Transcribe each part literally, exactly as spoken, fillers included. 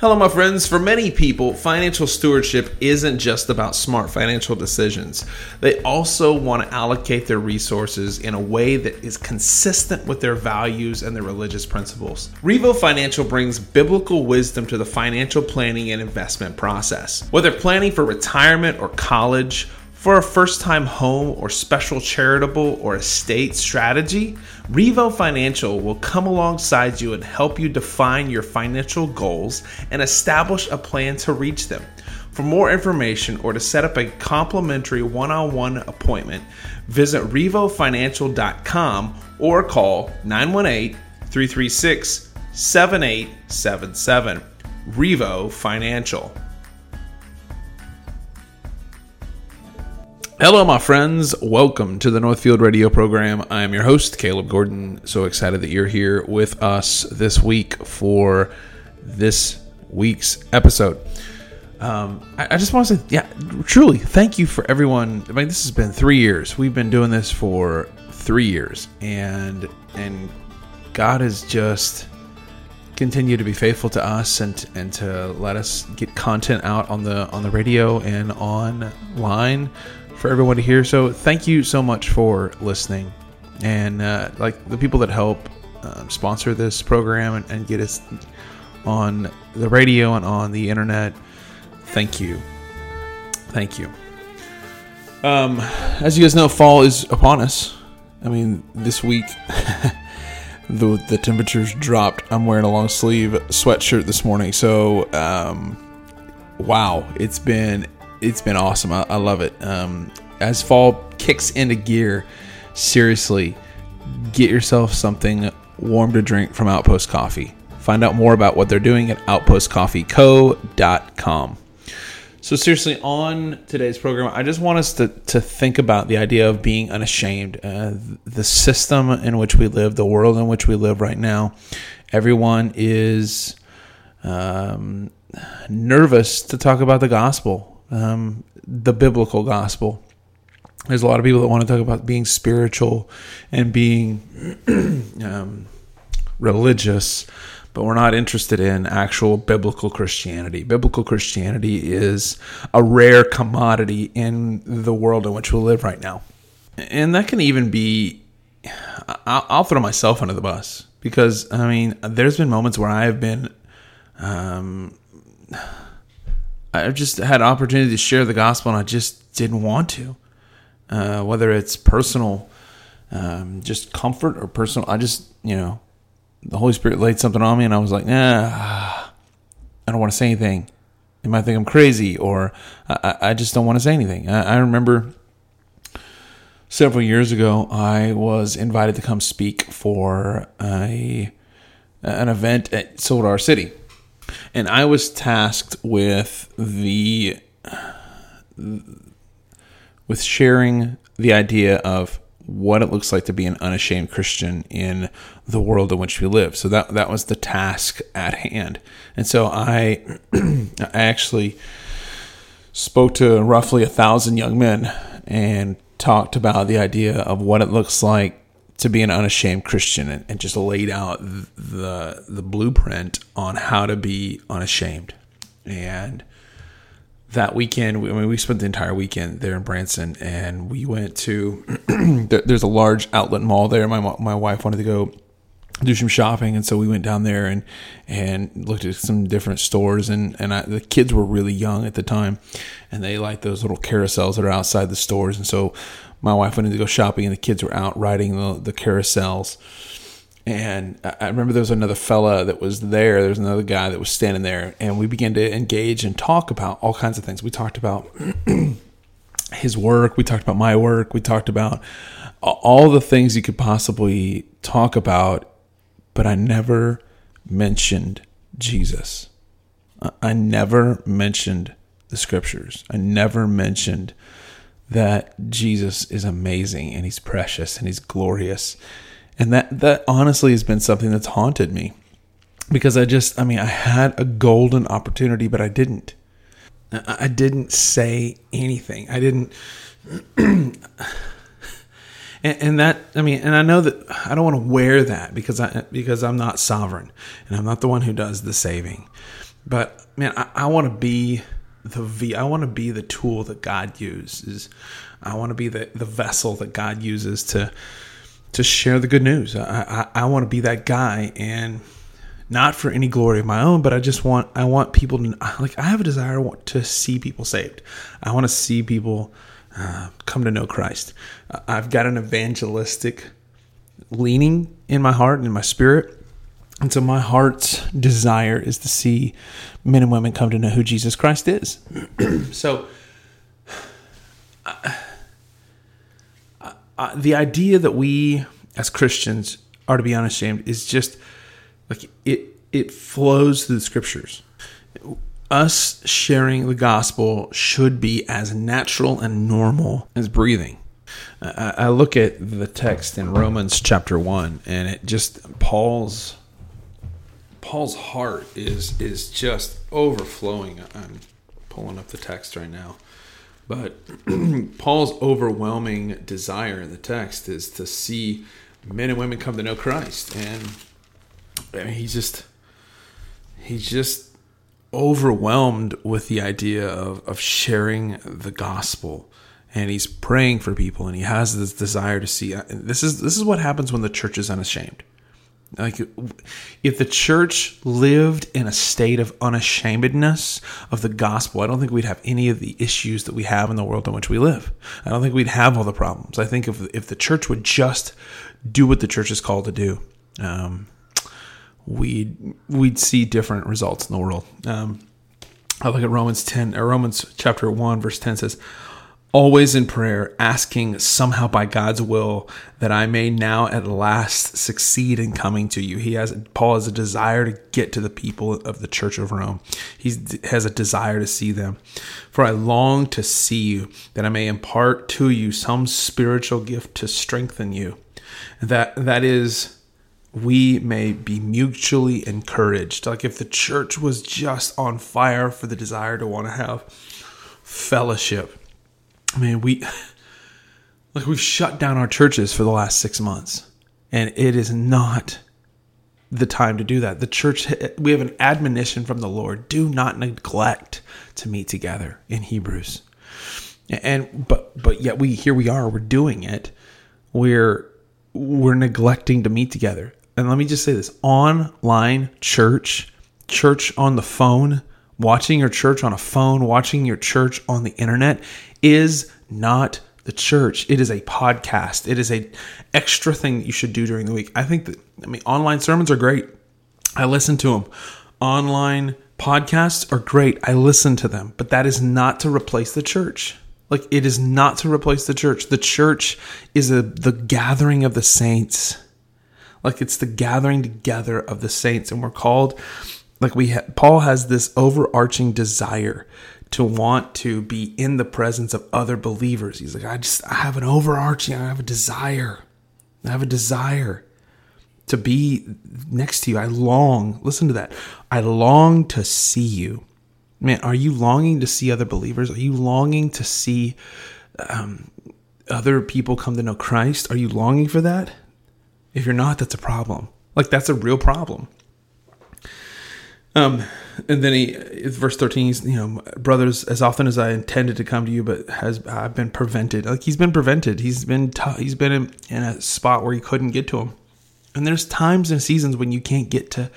Hello, my friends. For many people, financial stewardship isn't just about smart financial decisions. They also want to allocate their resources in a way that is consistent with their values and their religious principles. Revo Financial brings biblical wisdom to the financial planning and investment process. Whether planning for retirement or college, for a first-time home or special charitable or estate strategy, Revo Financial will come alongside you and help you define your financial goals and establish a plan to reach them. For more information or to set up a complimentary one-on-one appointment, visit revo financial dot com or call nine one eight, three three six, seven eight seven seven. Revo Financial. Hello, my friends. Welcome to the Northfield Radio Program. I am your host, Caleb Gordon. So excited that you're here with us this week for this week's episode. Um, I, I just want to say, yeah, truly, thank you for everyone. I mean, this has been three years. We've been doing this for three years, and and God has just continued to be faithful to us and and to let us get content out on the on the radio and online for everyone to hear. So thank you so much for listening, and uh, like the people that help uh, sponsor this program and, and get us on the radio and on the internet. Thank you. Thank you. Um, as you guys know, fall is upon us. I mean, this week the the temperatures dropped. I'm wearing a long sleeve sweatshirt this morning. So um, wow, it's been. It's been awesome. I, I love it. Um, as fall kicks into gear, seriously, get yourself something warm to drink from Outpost Coffee. Find out more about what they're doing at outpost coffee co dot com. So seriously, on today's program, I just want us to, to think about the idea of being unashamed. Uh, the system in which we live, the world in which we live right now, everyone is um, nervous to talk about the gospel. Um, the biblical gospel. There's a lot of people that want to talk about being spiritual and being um, religious, but we're not interested in actual biblical Christianity. Biblical Christianity is a rare commodity in the world in which we live right now. And that can even be, I'll throw myself under the bus, because, I mean, there's been moments where I've been... Um, I've just had an opportunity to share the gospel, and I just didn't want to. Uh, whether it's personal, um, just comfort, or personal, I just, you know, the Holy Spirit laid something on me, and I was like, nah, I don't want to say anything. You might think I'm crazy, or I, I just don't want to say anything. I, I remember several years ago, I was invited to come speak for a an event at Soldar City. And I was tasked with the with sharing the idea of what it looks like to be an unashamed Christian in the world in which we live. So that that was the task at hand. And so I, I actually spoke to roughly a thousand young men and talked about the idea of what it looks like to be an unashamed Christian, and, and just laid out the the blueprint on how to be unashamed. And that weekend, I mean, we spent the entire weekend there in Branson, and we went to there's a large outlet mall there. My my wife wanted to go do some shopping, and so we went down there and and looked at some different stores. And and I, the kids were really young at the time, and they like those little carousels that are outside the stores, and so. My wife went in to go shopping, and the kids were out riding the, the carousels. And I remember there was another fella that was there. There was another guy that was standing there. And we began to engage and talk about all kinds of things. We talked about his work. We talked about my work. We talked about all the things you could possibly talk about. But I never mentioned Jesus. I never mentioned the scriptures. I never mentioned that Jesus is amazing, and he's precious, and he's glorious. And that that honestly has been something that's haunted me, because I just, I mean, I had a golden opportunity, but I didn't. I, I didn't say anything. I didn't. and, and that, I mean, and I know that I don't want to wear that because I because I'm not sovereign, and I'm not the one who does the saving. But man, I, I want to be the V. I want to be the tool that God uses. I want to be the, the vessel that God uses to to share the good news. I I, I want to be that guy, and not for any glory of my own, but I just want I want people to like. I have a desire to see people saved. I want to see people uh, come to know Christ. I've got an evangelistic leaning in my heart and in my spirit. And so my heart's desire is to see men and women come to know who Jesus Christ is. So uh, uh, the idea that we as Christians are to be unashamed is just like it, it flows through the scriptures. Us sharing the gospel should be as natural and normal as breathing. Uh, I look at the text in Romans chapter one, and it just Paul's... Paul's heart is is just overflowing. I'm pulling up the text right now. But Paul's overwhelming desire in the text is to see men and women come to know Christ. And I mean, he's just he's just overwhelmed with the idea of, of sharing the gospel. And he's praying for people, and he has this desire to see. This is this is what happens when the church is unashamed. Like, if the church lived in a state of unashamedness of the gospel, I don't think we'd have any of the issues that we have in the world in which we live. I don't think we'd have all the problems. I think if if the church would just do what the church is called to do, um, we'd we'd see different results in the world. Um, I look at Romans ten, or Romans chapter one, verse ten says, "Always in prayer, asking somehow by God's will that I may now at last succeed in coming to you." He has Paul has a desire to get to the people of the Church of Rome. He has a desire to see them. "For I long to see you, that I may impart to you some spiritual gift to strengthen you. That that is, we may be mutually encouraged." Like, if the church was just on fire for the desire to want to have fellowship. I mean, we like we've shut down our churches for the last six months, and it is not the time to do that. The church, we have an admonition from the Lord: do not neglect to meet together in Hebrews. And but but yet we here we are, we're doing it. We're we're neglecting to meet together. And let me just say this: online church, church on the phone, watching your church on a phone, watching your church on the internet is not the church. It is a podcast. It is a extra thing that you should do during the week. I think that, I mean, online sermons are great. I listen to them. Online podcasts are great. I listen to them, but that is not to replace the church. Like, it is not to replace the church. The church is a, the gathering of the saints. Like, it's the gathering together of the saints, and we're called, like we ha- Paul has this overarching desire to want to be in the presence of other believers. He's like, I just, I have an overarching, I have a desire. I have a desire to be next to you. I long, listen to that. I long to see you. Man, are you longing to see other believers? Are you longing to see um, other people come to know Christ? Are you longing for that? If you're not, that's a problem. Like, that's a real problem. Um, and then he, verse thirteen, he's, you know, brothers, as often as I intended to come to you, but has, I've been prevented. Like, he's been prevented. He's been, t- he's been in, in a spot where he couldn't get to him. And there's times and seasons when you can't get to,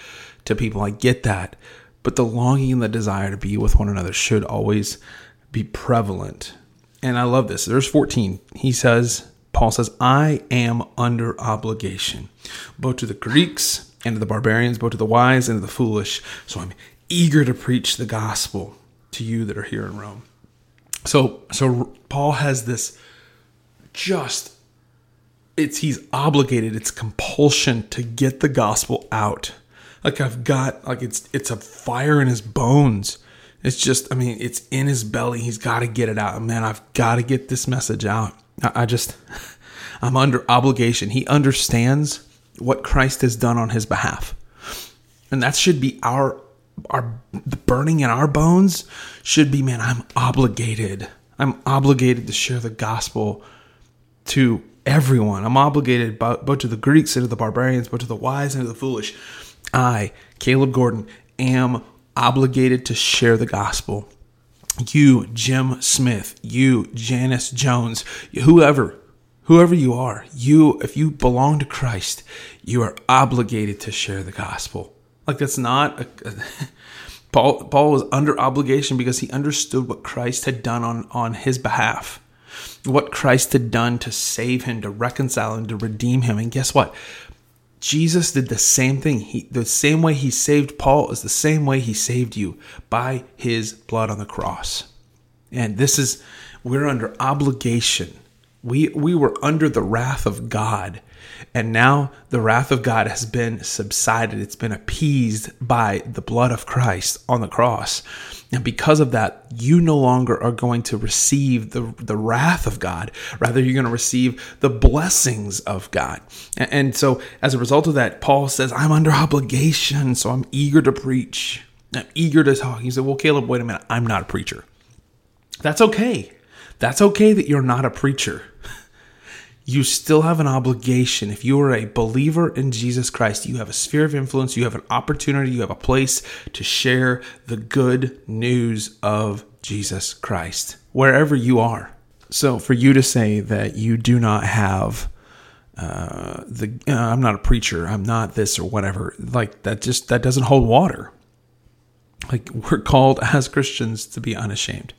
to people. I get that. But the longing and the desire to be with one another should always be prevalent. And I love this. Verse fourteen, he says, Paul says, "I am under obligation, both to the Greeks and to the barbarians, both to the wise and to the foolish. So I'm eager to preach the gospel to you that are here in Rome." So, so Paul has this just, it's, he's obligated, it's compulsion to get the gospel out. Like, I've got, like, it's, it's a fire in his bones. It's just, I mean, it's in his belly. He's got to get it out. Man, I've got to get this message out. I, I just, I'm under obligation. He understands what Christ has done on his behalf. And that should be our, our the burning in our bones should be, man, I'm obligated. I'm obligated to share the gospel to everyone. I'm obligated both to the Greeks and to the barbarians, but to the wise and to the foolish. I, Caleb Gordon, am obligated to share the gospel. You, Jim Smith, you, Janice Jones, whoever, whoever you are, you, if you belong to Christ, you are obligated to share the gospel. Like that's not, a, a, Paul, Paul was under obligation because he understood what Christ had done on, on his behalf, what Christ had done to save him, to reconcile him, to redeem him. And guess what? Jesus did the same thing. He, the same way he saved Paul is the same way he saved you, by his blood on the cross. And this is, we're under obligation. We, we were under the wrath of God, and now the wrath of God has been subsided. It's been appeased by the blood of Christ on the cross. And because of that, you no longer are going to receive the, the wrath of God. Rather, you're going to receive the blessings of God. And, and so as a result of that, Paul says, I'm under obligation, so I'm eager to preach. I'm eager to talk. He said, well, Caleb, wait a minute. I'm not a preacher. That's okay. That's okay that you're not a preacher. You still have an obligation. If you are a believer in Jesus Christ, you have a sphere of influence, you have an opportunity, you have a place to share the good news of Jesus Christ, wherever you are. So for you to say that you do not have, uh, the uh, I'm not a preacher, I'm not this or whatever, like that just, that doesn't hold water. Like we're called as Christians to be unashamed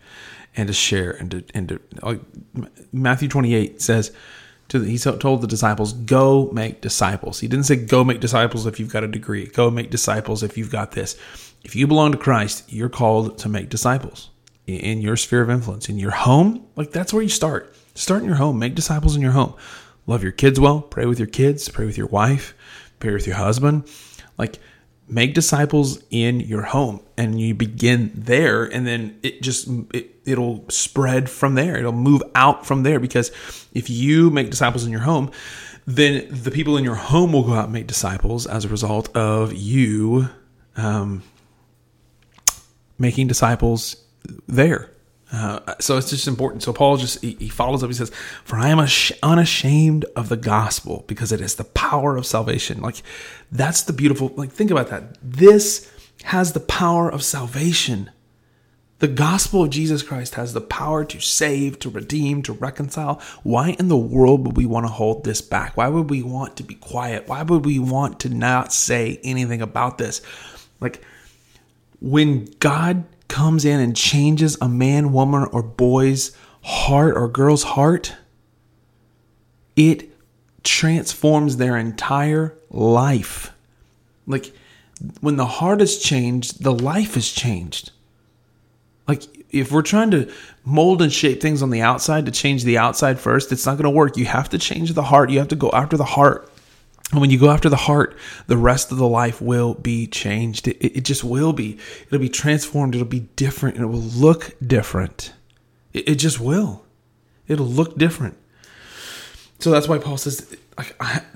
and to share and to, and to like Matthew twenty-eight says, To the, he told the disciples, go make disciples. He didn't say, go make disciples if you've got a degree. Go make disciples if you've got this. If you belong to Christ, you're called to make disciples in your sphere of influence, in your home. Like that's where you start. Start in your home. Make disciples in your home. Love your kids well. Pray with your kids. Pray with your wife. Pray with your husband. Like make disciples in your home, and you begin there, and then it just, it, it'll spread from there. It'll move out from there, because if you make disciples in your home, then the people in your home will go out and make disciples as a result of you um, making disciples there. Uh, so it's just important. So Paul just, he, he follows up, he says, for I am ash- unashamed of the gospel, because it is the power of salvation. Like that's the beautiful, like think about that. This has the power of salvation. The gospel of Jesus Christ has the power to save, to redeem, to reconcile. Why in the world would we want to hold this back? Why would we want to be quiet? Why would we want to not say anything about this? Like when God comes in and changes a man, woman, or boy's heart or girl's heart, it transforms their entire life. Like when the heart is changed, the life is changed. Like if we're trying to mold and shape things on the outside to change the outside first, it's not going to work. You have to change the heart. You have to go after the heart. And when you go after the heart, the rest of the life will be changed. It, it just will be. It'll be transformed. It'll be different. And it will look different. It, it just will. It'll look different. So that's why Paul says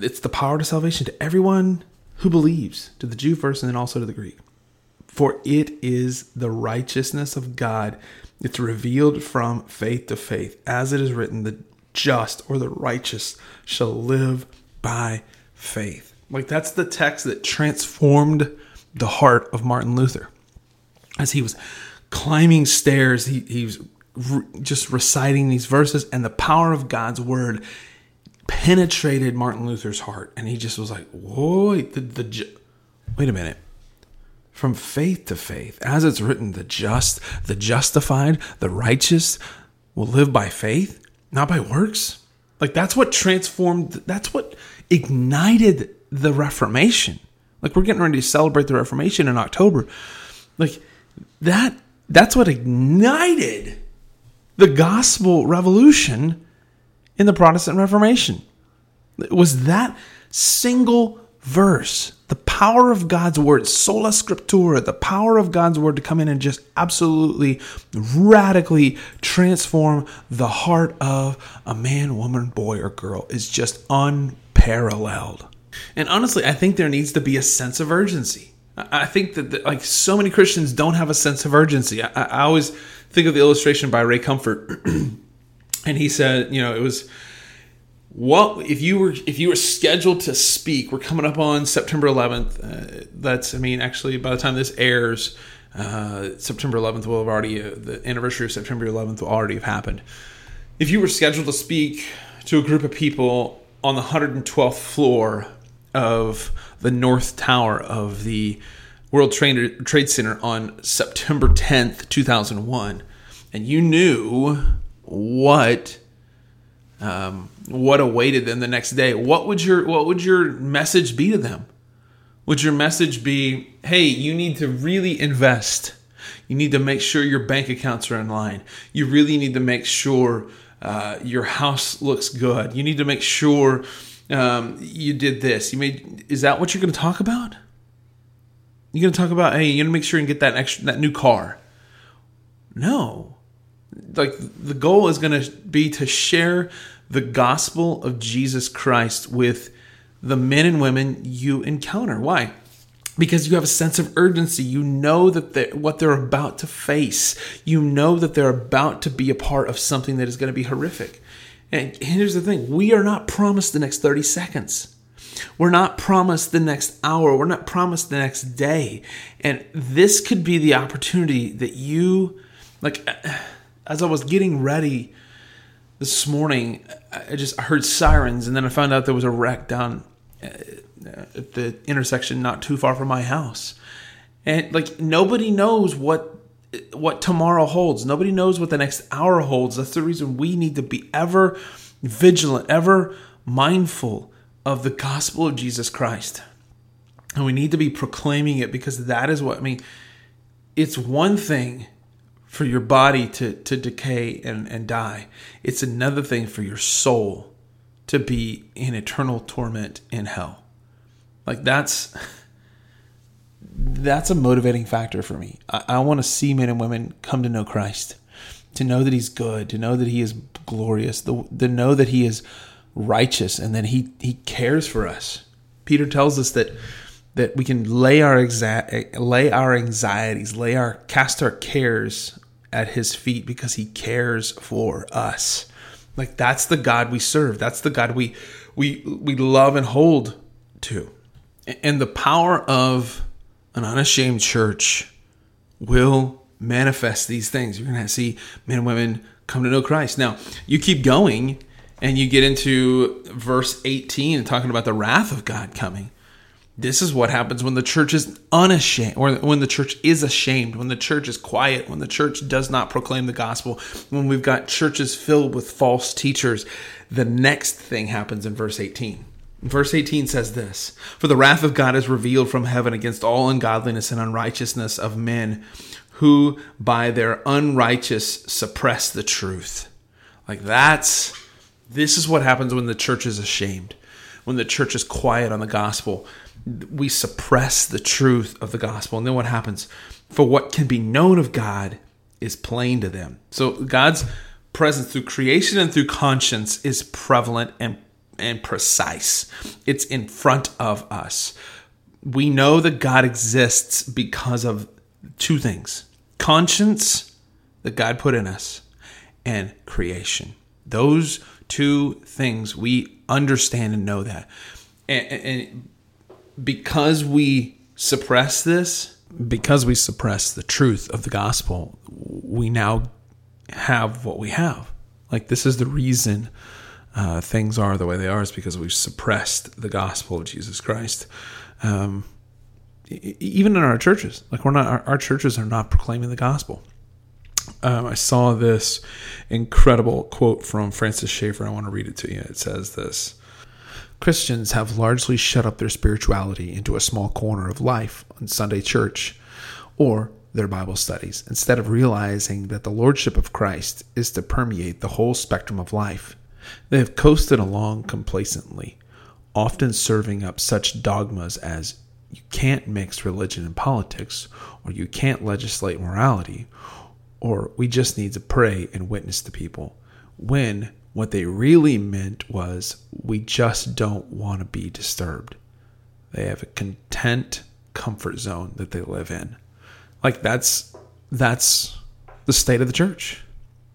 it's the power to salvation to everyone who believes, to the Jew first and then also to the Greek. For it is the righteousness of God. It's revealed from faith to faith. As it is written, the just or the righteous shall live by faith. Like that's the text that transformed the heart of Martin Luther. As he was climbing stairs, he, he was re- just reciting these verses, and the power of God's word penetrated Martin Luther's heart. And he just was like, whoa, wait, the, the ju- wait a minute. From faith to faith, as it's written, the just, the justified, the righteous will live by faith, not by works. Like that's what transformed, that's what ignited the Reformation. Like we're getting ready to celebrate the Reformation in October. Like that, that's what ignited the gospel revolution in the Protestant Reformation. It was that single verse, the power of God's word, sola scriptura, the power of God's word to come in and just absolutely radically transform the heart of a man, woman, boy, or girl is just unparalleled. And honestly, I think there needs to be a sense of urgency. I think that the, like so many Christians don't have a sense of urgency. I, I always think of the illustration by Ray Comfort. And he said, you know, it was, well, if you were if you were scheduled to speak, we're coming up on September eleventh. Uh, that's, I mean, actually, by the time this airs, Uh, September eleventh will have already, uh, the anniversary of September eleventh will already have happened. If you were scheduled to speak to a group of people on the one hundred twelfth floor of the North Tower of the World Trade, Trade Center on September tenth, two thousand one, and you knew what um, what awaited them the next day, what would your what would your message be to them? Would your message be, hey, you need to really invest. You need to make sure your bank accounts are in line. You really need to make sure uh, your house looks good. You need to make sure um, you did this. You made. Is that what you're going to talk about? You're going to talk about, hey, you're going to make sure and get that extra, that new car. No. Like, the goal is going to be to share the gospel of Jesus Christ with the men and women you encounter. Why? Because you have a sense of urgency. You know that they're, what they're about to face. You know that they're about to be a part of something that is going to be horrific. And here's the thing. We are not promised the next thirty seconds. We're not promised the next hour. We're not promised the next day. And this could be the opportunity that you, like, as I was getting ready this morning, I just heard sirens, and then I found out there was a wreck down at the intersection not too far from my house. And, like, nobody knows what what tomorrow holds. Nobody knows what the next hour holds. That's the reason we need to be ever vigilant, ever mindful of the gospel of Jesus Christ. And we need to be proclaiming it, because that is what, I mean, it's one thing for your body to, to decay and, and die. It's another thing for your soul to be in eternal torment in hell. Like, that's that's a motivating factor for me. I, I want to see men and women come to know Christ, to know that he's good, to know that he is glorious, to, to know that he is righteous, and that he, he cares for us. Peter tells us that that we can lay our exa- lay our anxieties, lay our cast our cares at his feet, because he cares for us. Like, that's the God we serve. That's the God we we we love and hold to. And the power of an unashamed church will manifest these things. You're going to see men and women come to know Christ. Now, you keep going and you get into verse eighteen, talking about the wrath of God coming. This is what happens when the church is unashamed, or when the church is ashamed, when the church is quiet, when the church does not proclaim the gospel, when we've got churches filled with false teachers. The next thing happens in verse eighteen. Verse eighteen says this: "For the wrath of God is revealed from heaven against all ungodliness and unrighteousness of men, who by their unrighteous suppress the truth." Like, that's, this is what happens when the church is ashamed, when the church is quiet on the gospel. We suppress the truth of the gospel. And then what happens? For what can be known of God is plain to them. So God's presence through creation and through conscience is prevalent and, and precise. It's in front of us. We know that God exists because of two things: conscience that God put in us, and creation. Those two things, we understand and know that. And, and Because we suppress this, because we suppress the truth of the gospel, we now have what we have. Like, this is the reason uh, things are the way they are, is because we've suppressed the gospel of Jesus Christ. Um, even in our churches, like, we're not, our, our churches are not proclaiming the gospel. Um, I saw this incredible quote from Francis Schaeffer. I want to read it to you. It says this: "Christians have largely shut up their spirituality into a small corner of life on Sunday church or their Bible studies, instead of realizing that the lordship of Christ is to permeate the whole spectrum of life. They have coasted along complacently, often serving up such dogmas as 'you can't mix religion and politics,' or 'you can't legislate morality,' or 'we just need to pray and witness to people,' when what they really meant was, 'we just don't want to be disturbed.' They have a content comfort zone that they live in." Like, that's that's the state of the church.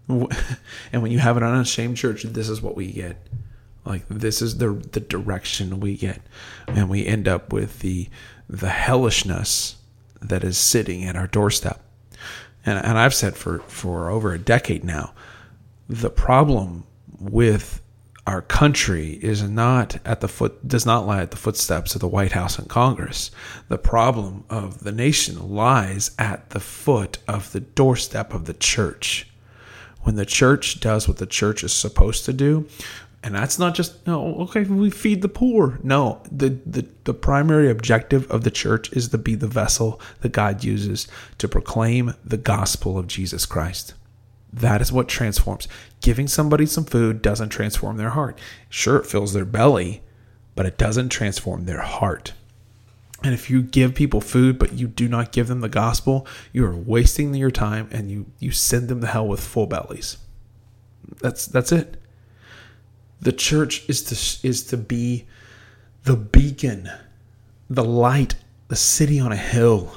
And when you have an unashamed church, this is what we get. Like, this is the the direction we get. And we end up with the the hellishness that is sitting at our doorstep. And, and I've said for, for over a decade now, the problem with our country is not at the foot, does not lie at the footsteps of the White House and Congress. The problem of the nation lies at the foot of the doorstep of the church. When the church does what the church is supposed to do, and that's not just, no, okay, we feed the poor. No, the, the, the primary objective of the church is to be the vessel that God uses to proclaim the gospel of Jesus Christ. That is what transforms. Giving somebody some food doesn't transform their heart. Sure, it fills their belly, but it doesn't transform their heart. And if you give people food, but you do not give them the gospel, you are wasting your time, and you, you send them to hell with full bellies. That's that's it. The church is to, is to be the beacon, the light, the city on a hill.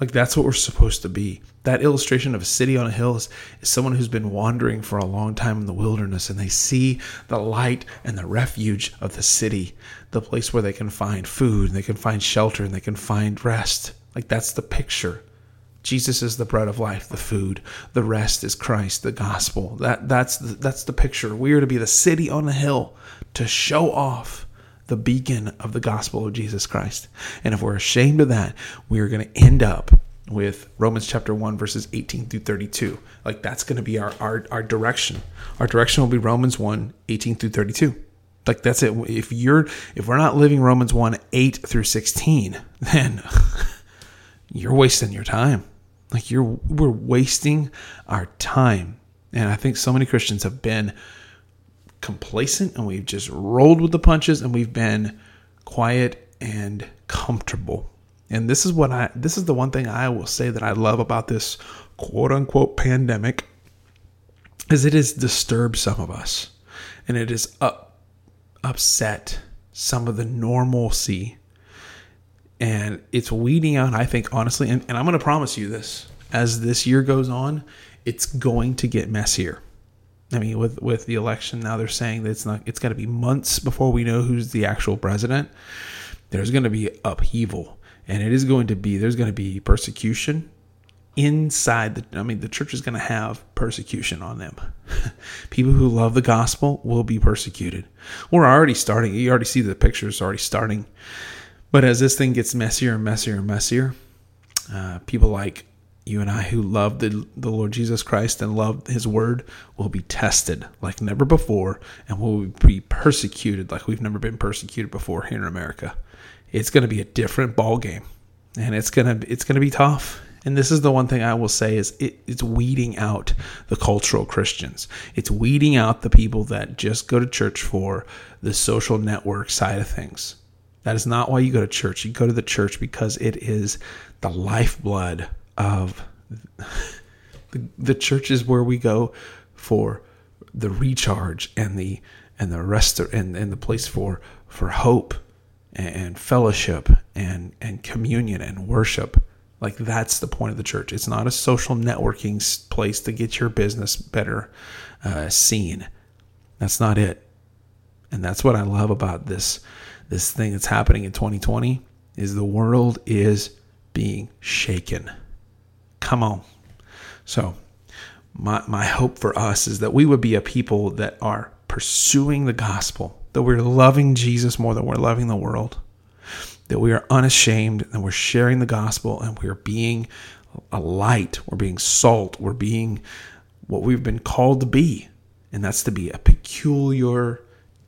Like, that's what we're supposed to be. That illustration of a city on a hill is, is someone who's been wandering for a long time in the wilderness, and they see the light and the refuge of the city, the place where they can find food, and they can find shelter, and they can find rest. Like, that's the picture. Jesus is the bread of life, the food. The rest is Christ, the gospel. That that's the, that's the picture. We are to be the city on the hill to show off the beacon of the gospel of Jesus Christ. And if we're ashamed of that, we are going to end up with Romans chapter one, verses eighteen through thirty-two. Like, that's going to be our, our, our direction. Our direction will be Romans one, eighteen through thirty-two. Like, that's it. If you're, if we're not living Romans one, eight through sixteen, then you're wasting your time. Like, you're, we're wasting our time. And I think so many Christians have been complacent, and we've just rolled with the punches, and we've been quiet and comfortable. And this is what I, this is the one thing I will say that I love about this quote unquote pandemic, is it has disturbed some of us, and it has up, upset some of the normalcy. And it's weeding out, I think, honestly, and, and I'm going to promise you this, as this year goes on, it's going to get messier. I mean, with, with the election now, they're saying that it's not, it's got to be months before we know who's the actual president. There's going to be upheaval, and it is going to be, there's going to be persecution inside the, I mean, the church is going to have persecution on them. People who love the gospel will be persecuted. We're already starting. You already see the pictures already starting. But as this thing gets messier and messier and messier, uh, people like you and I who love the, the Lord Jesus Christ and love his word will be tested like never before, and will be persecuted like we've never been persecuted before here in America. It's going to be a different ball game, and it's going to, it's going to be tough. And this is the one thing I will say is it, it's weeding out the cultural Christians. It's weeding out the people that just go to church for the social network side of things. That is not why you go to church. You go to the church because it is the lifeblood of the, the church is where we go for the recharge and the and the rest and, and the place for for hope and fellowship and and communion and worship. Like, that's the point of the church. It's not a social networking place to get your business better uh, seen. That's not it. And that's what I love about this. This thing that's happening in twenty twenty is the world is being shaken. Come on. So my my hope for us is that we would be a people that are pursuing the gospel, that we're loving Jesus more than we're loving the world, that we are unashamed, and we're sharing the gospel, and we're being a light, we're being salt, we're being what we've been called to be. And that's to be a peculiar,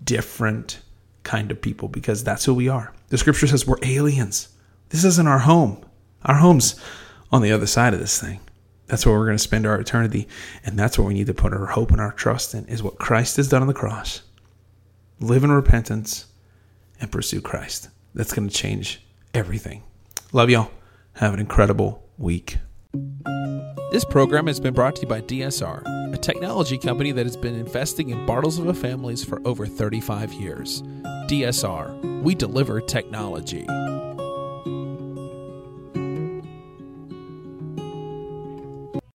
different kind of people, because that's who we are. The scripture says we're aliens. This isn't our home. Our home's on the other side of this thing. That's where we're going to spend our eternity, and that's where we need to put our hope and our trust in, is what Christ has done on the cross. Live in repentance and pursue Christ. That's going to change everything. Love y'all. Have an incredible week. This program has been brought to you by D S R, a technology company that has been investing in Bartlesville families for over thirty-five years. D S R, we deliver technology.